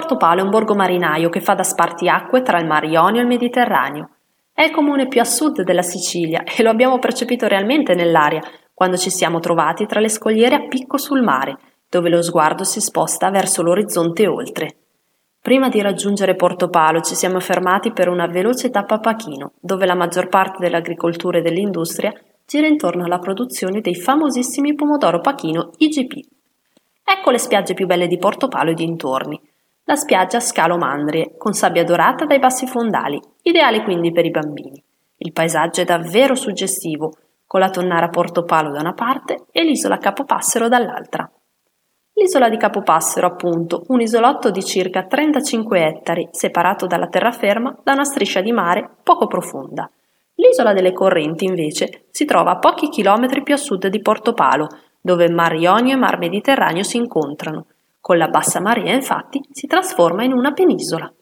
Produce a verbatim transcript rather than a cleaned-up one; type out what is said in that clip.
Portopalo è un borgo marinaio che fa da spartiacque tra il Mar Ionio e il Mediterraneo. È il comune più a sud della Sicilia e lo abbiamo percepito realmente nell'aria quando ci siamo trovati tra le scogliere a picco sul mare, dove lo sguardo si sposta verso l'orizzonte e oltre. Prima di raggiungere Portopalo ci siamo fermati per una veloce tappa a Pachino, dove la maggior parte dell'agricoltura e dell'industria gira intorno alla produzione dei famosissimi pomodoro Pachino I G P. Ecco le spiagge più belle di Portopalo e dintorni. La spiaggia Scalo Mandrie, con sabbia dorata dai bassi fondali, ideale quindi per i bambini. Il paesaggio è davvero suggestivo, con la Tonnara Portopalo da una parte e l'isola Capopassero dall'altra. L'isola di Capo Passero, appunto, un isolotto di circa trentacinque ettari, separato dalla terraferma da una striscia di mare poco profonda. L'isola delle Correnti, invece, si trova a pochi chilometri più a sud di Portopalo, dove Mar Ionio e Mar Mediterraneo si incontrano. Con la bassa marea, infatti, si trasforma in una penisola.